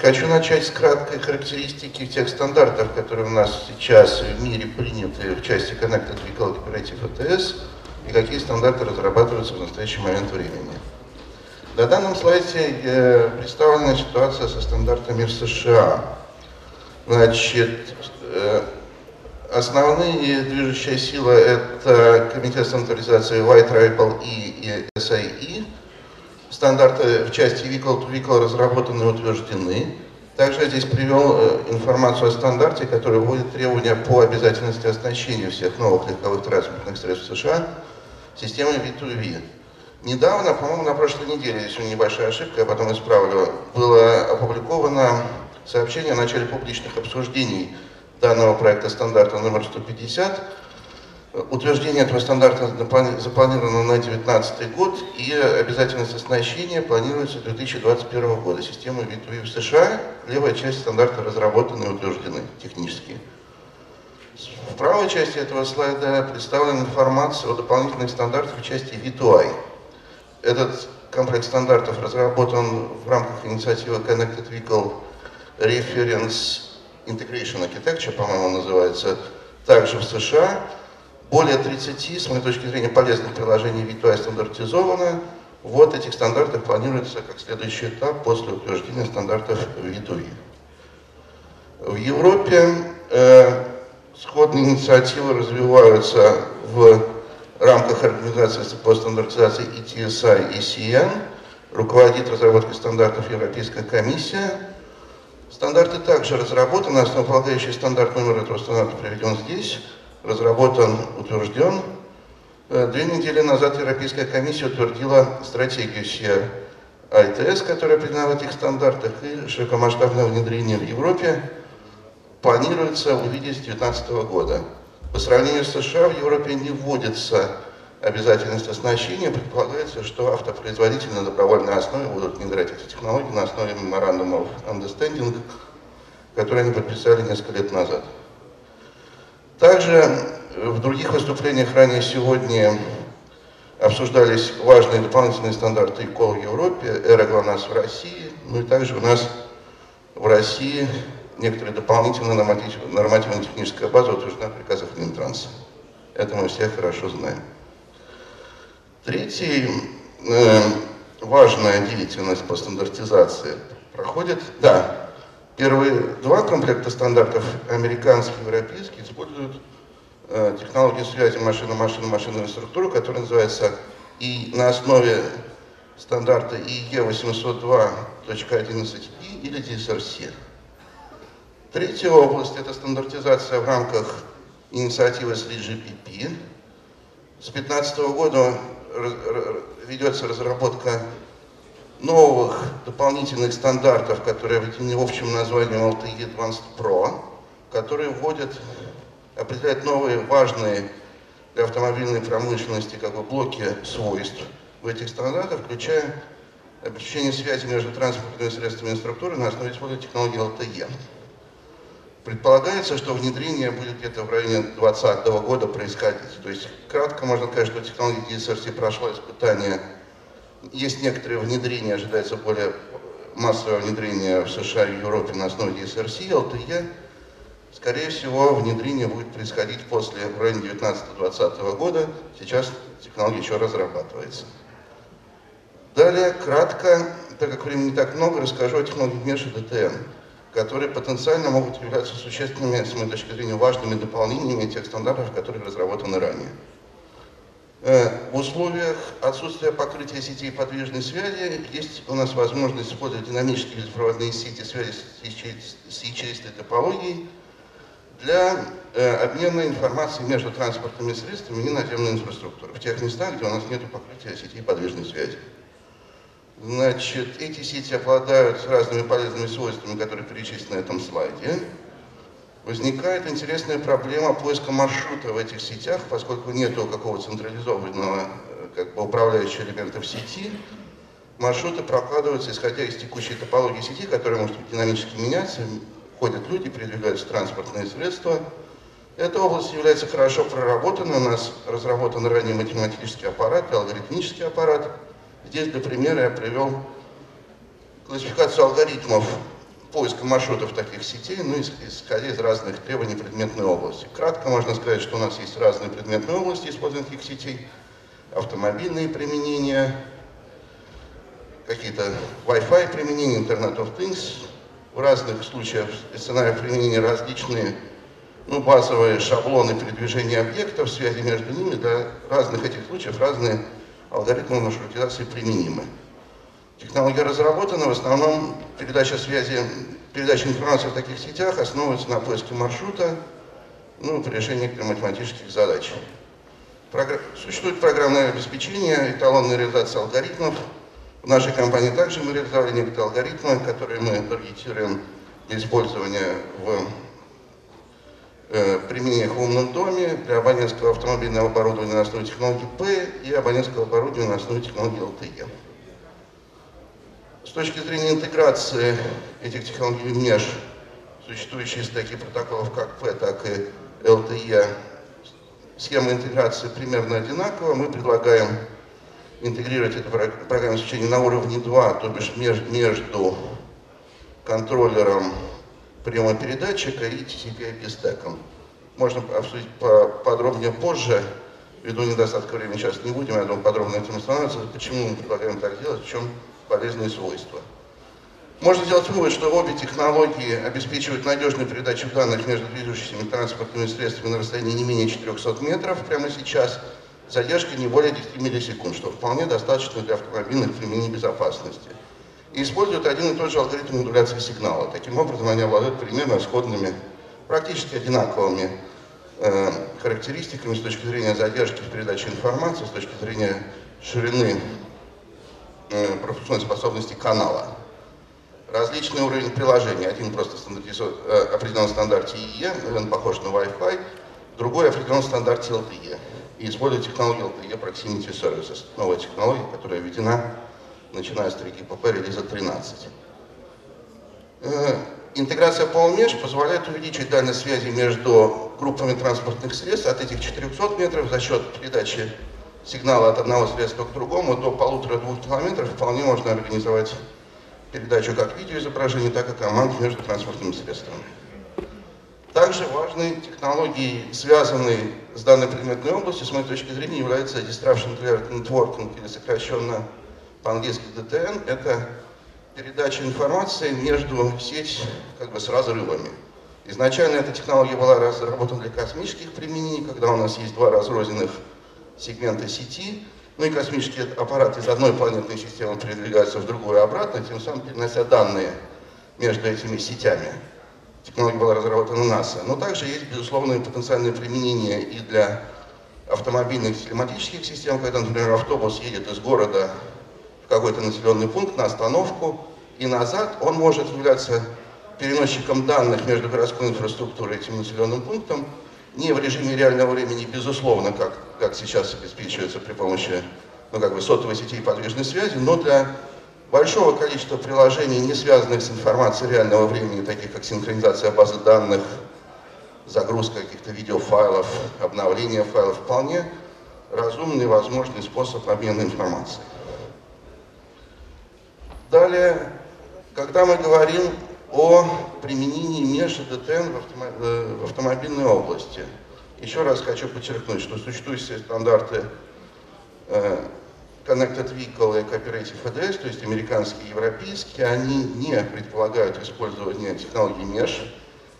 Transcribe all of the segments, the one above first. Хочу начать с краткой характеристики тех стандартов, которые у нас сейчас в мире приняты в части Connected Vehicle Cooperative ADAS и какие стандарты разрабатываются в настоящий момент времени. На данном слайде представлена ситуация со стандартами в США. Значит, основные движущие силы — это комитет стандартизации White Ripple E и SAE. Стандарты в части Vehicle-to-Vehicle разработаны и утверждены. Также я здесь привел информацию о стандарте, который вводит требования по обязательности оснащения всех новых легковых транспортных средств США системой V2V. Недавно, по-моему, на прошлой неделе, здесь небольшая ошибка, я потом исправлю, было опубликовано сообщение о начале публичных обсуждений данного проекта стандарта номер 150. Утверждение этого стандарта запланировано на 2019 год, и обязательность оснащения планируется в 2021 году. Системы V2V в США, левая часть стандарта разработаны и утверждены технически. В правой части этого слайда представлена информация о дополнительных стандартах в части V2I. Этот комплекс стандартов разработан в рамках инициативы Connected Vehicle Reference Integration Architecture, по-моему, называется, также в США. Более 30, с моей точки зрения, полезных приложений V2I стандартизовано. Вот этих стандартов планируется как следующий этап после утверждения стандартов V2I. В Европе сходные инициативы развиваются в рамках организации по стандартизации ETSI и CEN. Руководит разработкой стандартов Европейская комиссия. Стандарты также разработаны, основополагающий стандарт номер этого стандарта приведен здесь. Разработан, утвержден. 2 недели назад Европейская комиссия утвердила стратегию C-ITS, которая признана в этих стандартах, и широкомасштабное внедрение в Европе планируется увидеть с 2019 года. По сравнению с США в Европе не вводится обязательность оснащения, предполагается, что автопроизводители на добровольной основе будут внедрять эти технологии на основе меморандумов understanding, которые они подписали несколько лет назад. Также в других выступлениях ранее сегодня обсуждались важные дополнительные стандарты ИКОЛ в Европе, ЭРА-ГЛОНАСС в России, ну и также у нас в России некоторые дополнительные нормативно-техническая база утверждена в приказах Минтранса. Это мы все хорошо знаем. Третья важная деятельность по стандартизации проходит, да. Первые 2 комплекта стандартов, американский и европейский, используют технологию связи машина-машина-машинную структуру, которая называется и на основе стандарта IEEE 802.11p или DSRC. Третья область — это стандартизация в рамках инициативы 3GPP. С 2015 года ведется разработка новых дополнительных стандартов, которые объединены общим названием LTE Advanced Pro, которые вводят, определяют новые важные для автомобильной промышленности как бы блоки свойств в этих стандартах, включая обеспечение связи между транспортными средствами и структурой на основе использования технологии LTE. Предполагается, что внедрение будет где-то в районе 2020 года происходить. То есть кратко можно сказать, что технология DSRC прошла испытание. Есть некоторые внедрения, ожидается более массовое внедрение в США и Европе на основе DSRC, LTE. Скорее всего, внедрение будет происходить после в районе 2019-2020 года. Сейчас технология еще разрабатывается. Далее, кратко, так как времени не так много, расскажу о технологии Mesh и ДТН, которые потенциально могут являться существенными, с моей точки зрения, важными дополнениями тех стандартов, которые разработаны ранее. В условиях отсутствия покрытия сетей подвижной связи есть у нас возможность использовать динамические беспроводные сети связи с ячеистой топологией для обмена информацией между транспортными средствами и наземной инфраструктурой в тех местах, где у нас нет покрытия сетей подвижной связи. Значит, эти сети обладают разными полезными свойствами, которые перечислены на этом слайде. Возникает интересная проблема поиска маршрута в этих сетях, поскольку нет какого-то централизованного как бы управляющего элемента в сети. Маршруты прокладываются, исходя из текущей топологии сети, которая может динамически меняться. Ходят люди, передвигаются транспортные средства. Эта область является хорошо проработанной. У нас разработан ранее математический аппарат и алгоритмический аппарат. Здесь для примера я привел классификацию алгоритмов, поиска маршрутов таких сетей, ну, исходя из разных требований предметной области. Кратко можно сказать, что у нас есть разные предметные области использования таких сетей, автомобильные применения, какие-то Wi-Fi применения, Internet of Things. В разных случаях сценариев применения различные, ну, базовые шаблоны передвижения объектов, связи между ними. Для разных этих случаев разные алгоритмы маршрутизации применимы. Технология разработана, в основном передача информации в таких сетях основывается на поиске маршрута, ну, при решении математических задач. Существует программное обеспечение, эталонная реализация алгоритмов. В нашей компании также мы реализовали некоторые алгоритмы, которые мы таргетируем для использования в применениях в умном доме, для абонентского автомобильного оборудования на основе технологии P и абонентского оборудования на основе технологии LTE. С точки зрения интеграции этих технологий в Mesh, существующие стеки протоколов как P, так и LTE, схема интеграции примерно одинакова. Мы предлагаем интегрировать это программное обеспечение на уровне 2, то бишь между контроллером приема передатчика и TCP/IP стеком. Можно обсудить подробнее позже, ввиду недостатка времени сейчас не будем, я думаю, подробно этим останавливаться, почему мы предлагаем так делать, в чем полезные свойства. Можно сделать вывод, что обе технологии обеспечивают надежную передачу данных между движущимися транспортными средствами на расстоянии не менее 400 метров прямо сейчас, задержка не более 10 миллисекунд, что вполне достаточно для автомобильных применений безопасности. И используют один и тот же алгоритм модуляции сигнала. Таким образом, они обладают примерно сходными, практически одинаковыми характеристиками с точки зрения задержки в передаче информации, с точки зрения ширины пропускной способности канала. Различный уровень приложения. Один просто определен в стандарте EE, он похож на Wi-Fi, другой определен в стандарте LTE. И использует технологию LTE Proximity Services, новая технология, которая введена, начиная с 3GPP релиза 13. Интеграция Mesh позволяет увеличить дальность связи между группами транспортных средств от этих 400 метров за счет передачи сигнала от одного средства к другому до 1,5-2 километров. Вполне можно организовать передачу как видеоизображений, так и команд между транспортными средствами. Также важной технологией, связанной с данной предметной областью, с моей точки зрения, является Distraction Networking, или сокращенно по-английски DTN. Это передача информации между сеть как бы с разрывами. Изначально эта технология была разработана для космических применений, когда у нас есть два разрозненных сегмента сети, ну и космический аппарат из одной планетной системы передвигается в другую и обратно, тем самым перенося данные между этими сетями. Технология была разработана НАСА, но также есть, безусловно, потенциальное применение и для автомобильных телематических систем, когда, например, автобус едет из города в какой-то населенный пункт на остановку и назад, он может являться переносчиком данных между городской инфраструктурой и этим населенным пунктом не в режиме реального времени, безусловно, как сейчас обеспечивается при помощи сотовой сети и подвижной связи, но для большого количества приложений, не связанных с информацией реального времени, таких как синхронизация базы данных, загрузка каких-то видеофайлов, обновление файлов, вполне разумный возможный способ обмена информацией. Далее, когда мы говорим о применении Mesh и ДТН в автомобильной области, еще раз хочу подчеркнуть, что существующие стандарты Connected Vehicle и Cooperative ADAS, то есть американские и европейские, они не предполагают использование технологии Mesh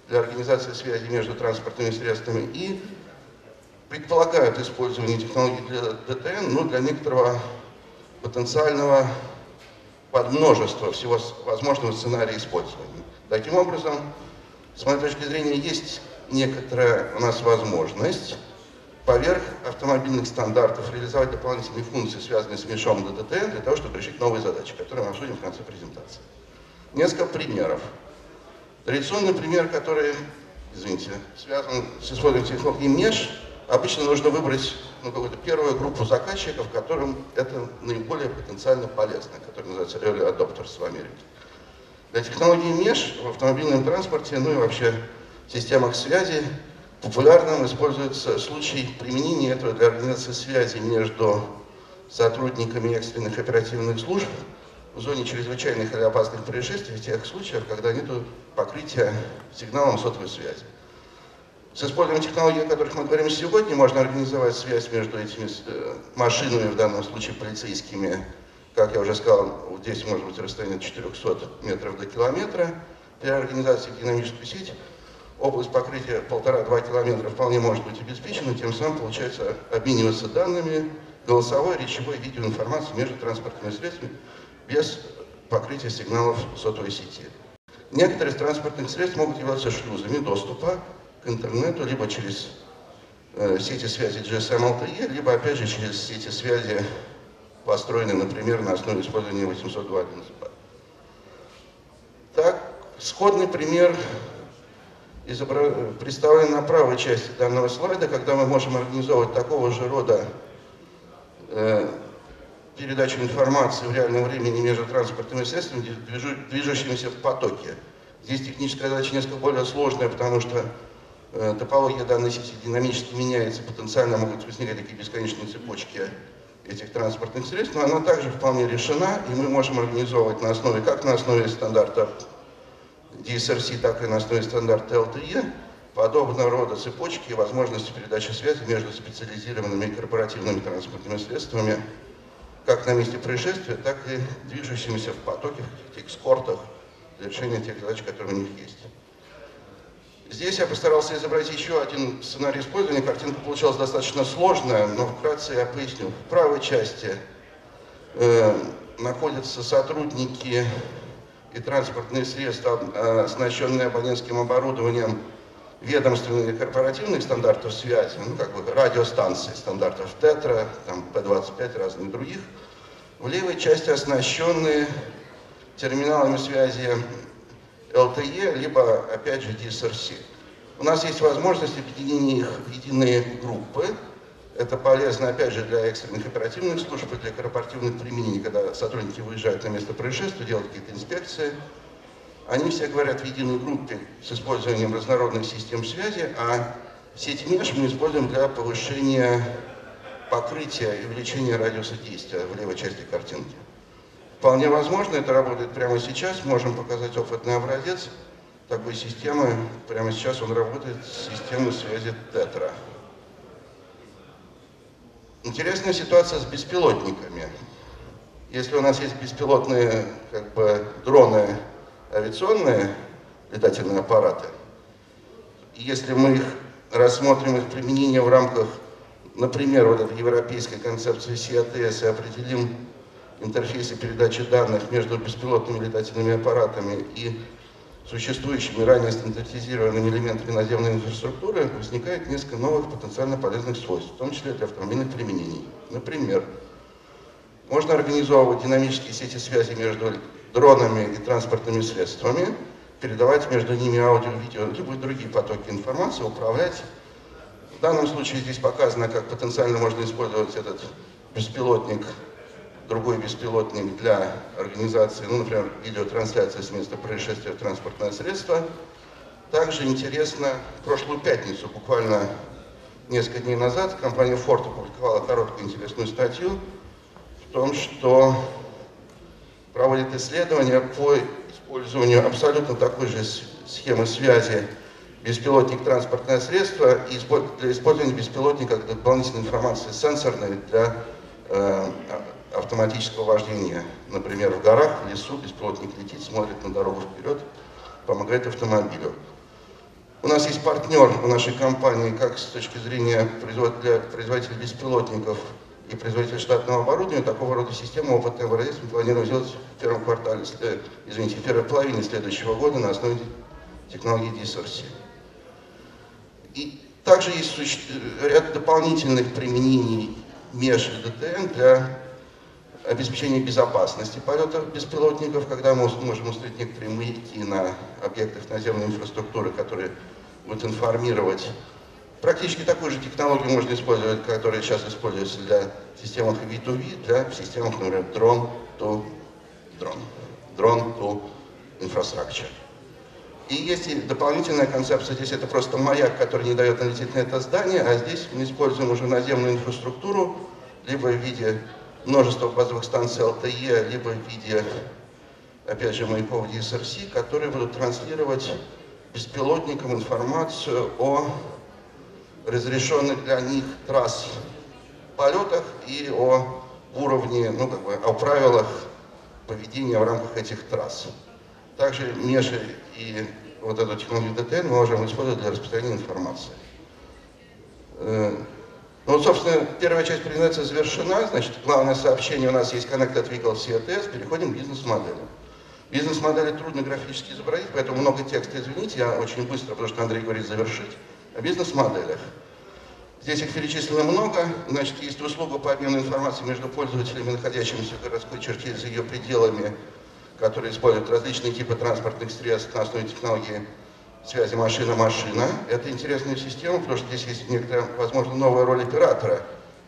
для организации связи между транспортными средствами и предполагают использование технологий для ДТН, но для некоторого потенциального подмножества всего возможного сценария использования. Таким образом, с моей точки зрения, есть некоторая у нас возможность поверх автомобильных стандартов реализовать дополнительные функции, связанные с мешом ДТТ, для того, чтобы решить новые задачи, которые мы обсудим в конце презентации. Несколько примеров. Традиционный пример, который, извините, связан с использованием технологии Mesh, обычно нужно выбрать какую-то первую группу заказчиков, которым это наиболее потенциально полезно, которые называются early adopters в Америке. Для технологии Mesh в автомобильном транспорте, ну и вообще в системах связи, популярным используется случай применения этого для организации связи между сотрудниками экстренных оперативных служб в в зоне чрезвычайных или опасных происшествий в тех случаях, когда нет покрытия сигналом сотовой связи. С использованием технологий, о которых мы говорим сегодня, можно организовать связь между этими машинами, в данном случае полицейскими, как я уже сказал, здесь может быть расстояние от 400 метров до километра. Для организации динамической сети область покрытия 1,5-2 километра вполне может быть обеспечена, тем самым получается обмениваться данными, голосовой, речевой, видеоинформацией между транспортными средствами без покрытия сигналов сотовой сети. Некоторые из транспортных средств могут являться шлюзами доступа к интернету либо через сети связи GSM-LTE, либо опять же через сети связи, построенные, например, на основе использования 802.11p. Так, сходный пример представлен на правой части данного слайда, когда мы можем организовывать такого же рода передачу информации в реальном времени между транспортными средствами, движущимися в потоке. Здесь техническая задача несколько более сложная, потому что топология данной сети динамически меняется, потенциально могут возникать такие бесконечные цепочки этих транспортных средств, но она также вполне решена, и мы можем организовывать на основе, как на основе стандарта DSRC, так и на основе стандарта LTE, подобного рода цепочки и возможности передачи связи между специализированными корпоративными транспортными средствами, как на месте происшествия, так и движущимися в потоке, в каких-то эскортах, для решения тех задач, которые у них есть. Здесь я постарался изобразить еще один сценарий использования. Картинка получалась достаточно сложная, но вкратце я поясню. В правой части находятся сотрудники и транспортные средства, оснащенные абонентским оборудованием ведомственных и корпоративных стандартов связи, ну, как бы радиостанции, стандартов Тетра, там, P-25, разных других. В левой части оснащенные терминалами связи LTE, либо, опять же, DSRC. У нас есть возможность объединения их в единые группы. Это полезно, опять же, для экстренных оперативных служб, для корпоративных применений, когда сотрудники выезжают на место происшествия, делают какие-то инспекции. Они все говорят в единой группе с использованием разнородных систем связи, а сеть Mesh мы используем для повышения покрытия и увеличения радиуса действия в левой части картинки. Вполне возможно, это работает прямо сейчас. Можем показать опытный образец такой системы. Прямо сейчас он работает с системой связи Тетра. Интересная ситуация с беспилотниками. Если у нас есть беспилотные как бы, дроны, авиационные летательные аппараты, если мы их рассмотрим, их применение в рамках, например, вот этой европейской концепции C-ITS и определим интерфейсы передачи данных между беспилотными летательными аппаратами и существующими ранее стандартизированными элементами наземной инфраструктуры, возникает несколько новых потенциально полезных свойств, в том числе для автомобильных применений. Например, можно организовывать динамические сети связи между дронами и транспортными средствами, передавать между ними аудио, видео, любые другие потоки информации, управлять. В данном случае здесь показано, как потенциально можно использовать этот беспилотник, другой беспилотник для организации, ну, например, видеотрансляции с места происшествия в транспортное средство. Также интересно, в прошлую пятницу, буквально несколько дней назад, компания Ford опубликовала короткую интересную статью в том, что проводит исследования по использованию абсолютно такой же схемы связи беспилотник-транспортное средство и для использования беспилотника как дополнительной информации сенсорной для автоматического вождения. Например, в горах, в лесу беспилотник летит, смотрит на дорогу вперед, помогает автомобилю. У нас есть партнер в нашей компании, как с точки зрения производителя беспилотников и производитель штатного оборудования, такого рода систему опытный образец мы планируем сделать в первой половине следующего года на основе технологии DSRC. И также есть ряд дополнительных применений Mesh и ДТН для обеспечения безопасности полетов беспилотников, когда мы можем установить некоторые маяки на объектах наземной инфраструктуры, которые будут информировать. Практически такую же технологию можно использовать, которая сейчас используется для системах V2V, для системах, например, Drone-to-Infrastructure. И есть и дополнительная концепция. Здесь это просто маяк, который не дает налететь на это здание, а здесь мы используем уже наземную инфраструктуру, либо в виде множество базовых станций LTE, либо в виде, опять же, маяков DSRC, которые будут транслировать беспилотникам информацию о разрешенных для них трасс полетах и о уровне, ну, как бы, о правилах поведения в рамках этих трасс. Также Mesh и вот эту технологию ДТН мы можем использовать для распространения информации. Ну вот, собственно, первая часть презентации завершена. Значит, главное сообщение у нас есть Connected Vehicle C-ITS. Переходим к бизнес-модели. Бизнес-модели трудно графически изобразить, поэтому много текста, извините, я очень быстро, потому что Андрей говорит завершить. О бизнес-моделях. Здесь их перечислено много. Значит, есть услуга по обмену информации между пользователями, находящимися в городской черте за ее пределами, которые используют различные типы транспортных средств на основе технологии связи машина-машина. Это интересная система, потому что здесь есть некоторая, возможно, новая роль оператора,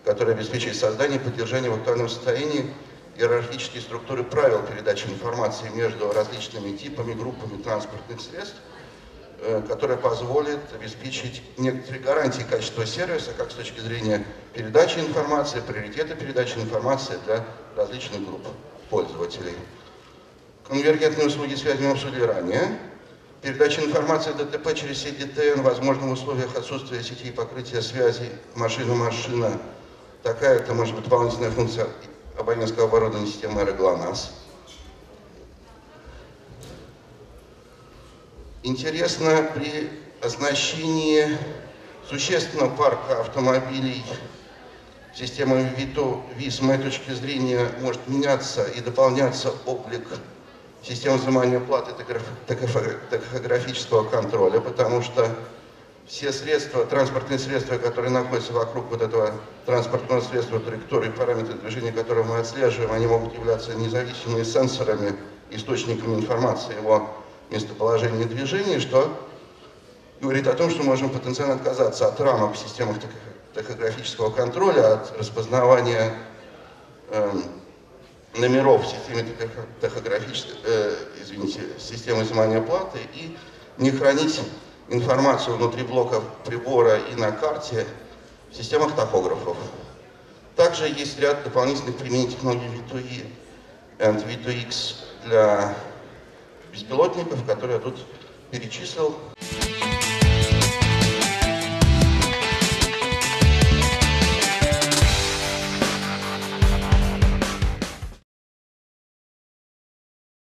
которая обеспечивает создание и поддержание в актуальном состоянии иерархические структуры правил передачи информации между различными типами, группами транспортных средств, которая позволит обеспечить некоторые гарантии качества сервиса, как с точки зрения передачи информации, приоритета передачи информации для различных групп пользователей. Конвергентные услуги связи мы обсудили ранее. Передача информации ДТП через сеть ДТН возможна в условиях отсутствия сети и покрытия связи машина-машина. Такая это может быть дополнительная функция абонентского оборудования системы ЭРА-ГЛОНАСС. Интересно, при оснащении существенного парка автомобилей системой V2V, с моей точки зрения, может меняться и дополняться облик системы взимания платы тахографического контроля, потому что все средства, транспортные средства, которые находятся вокруг вот этого транспортного средства, траектории, параметры движения, которые мы отслеживаем, они могут являться независимыми сенсорами, источниками информации его местоположение движения, что говорит о том, что мы можем потенциально отказаться от рамок в системах тахографического контроля, от распознавания номеров в системе системы изымания платы и не хранить информацию внутри блоков прибора и на карте в системах тахографов. Также есть ряд дополнительных применений технологии V2I and V2X для беспилотников, которые я тут перечислил.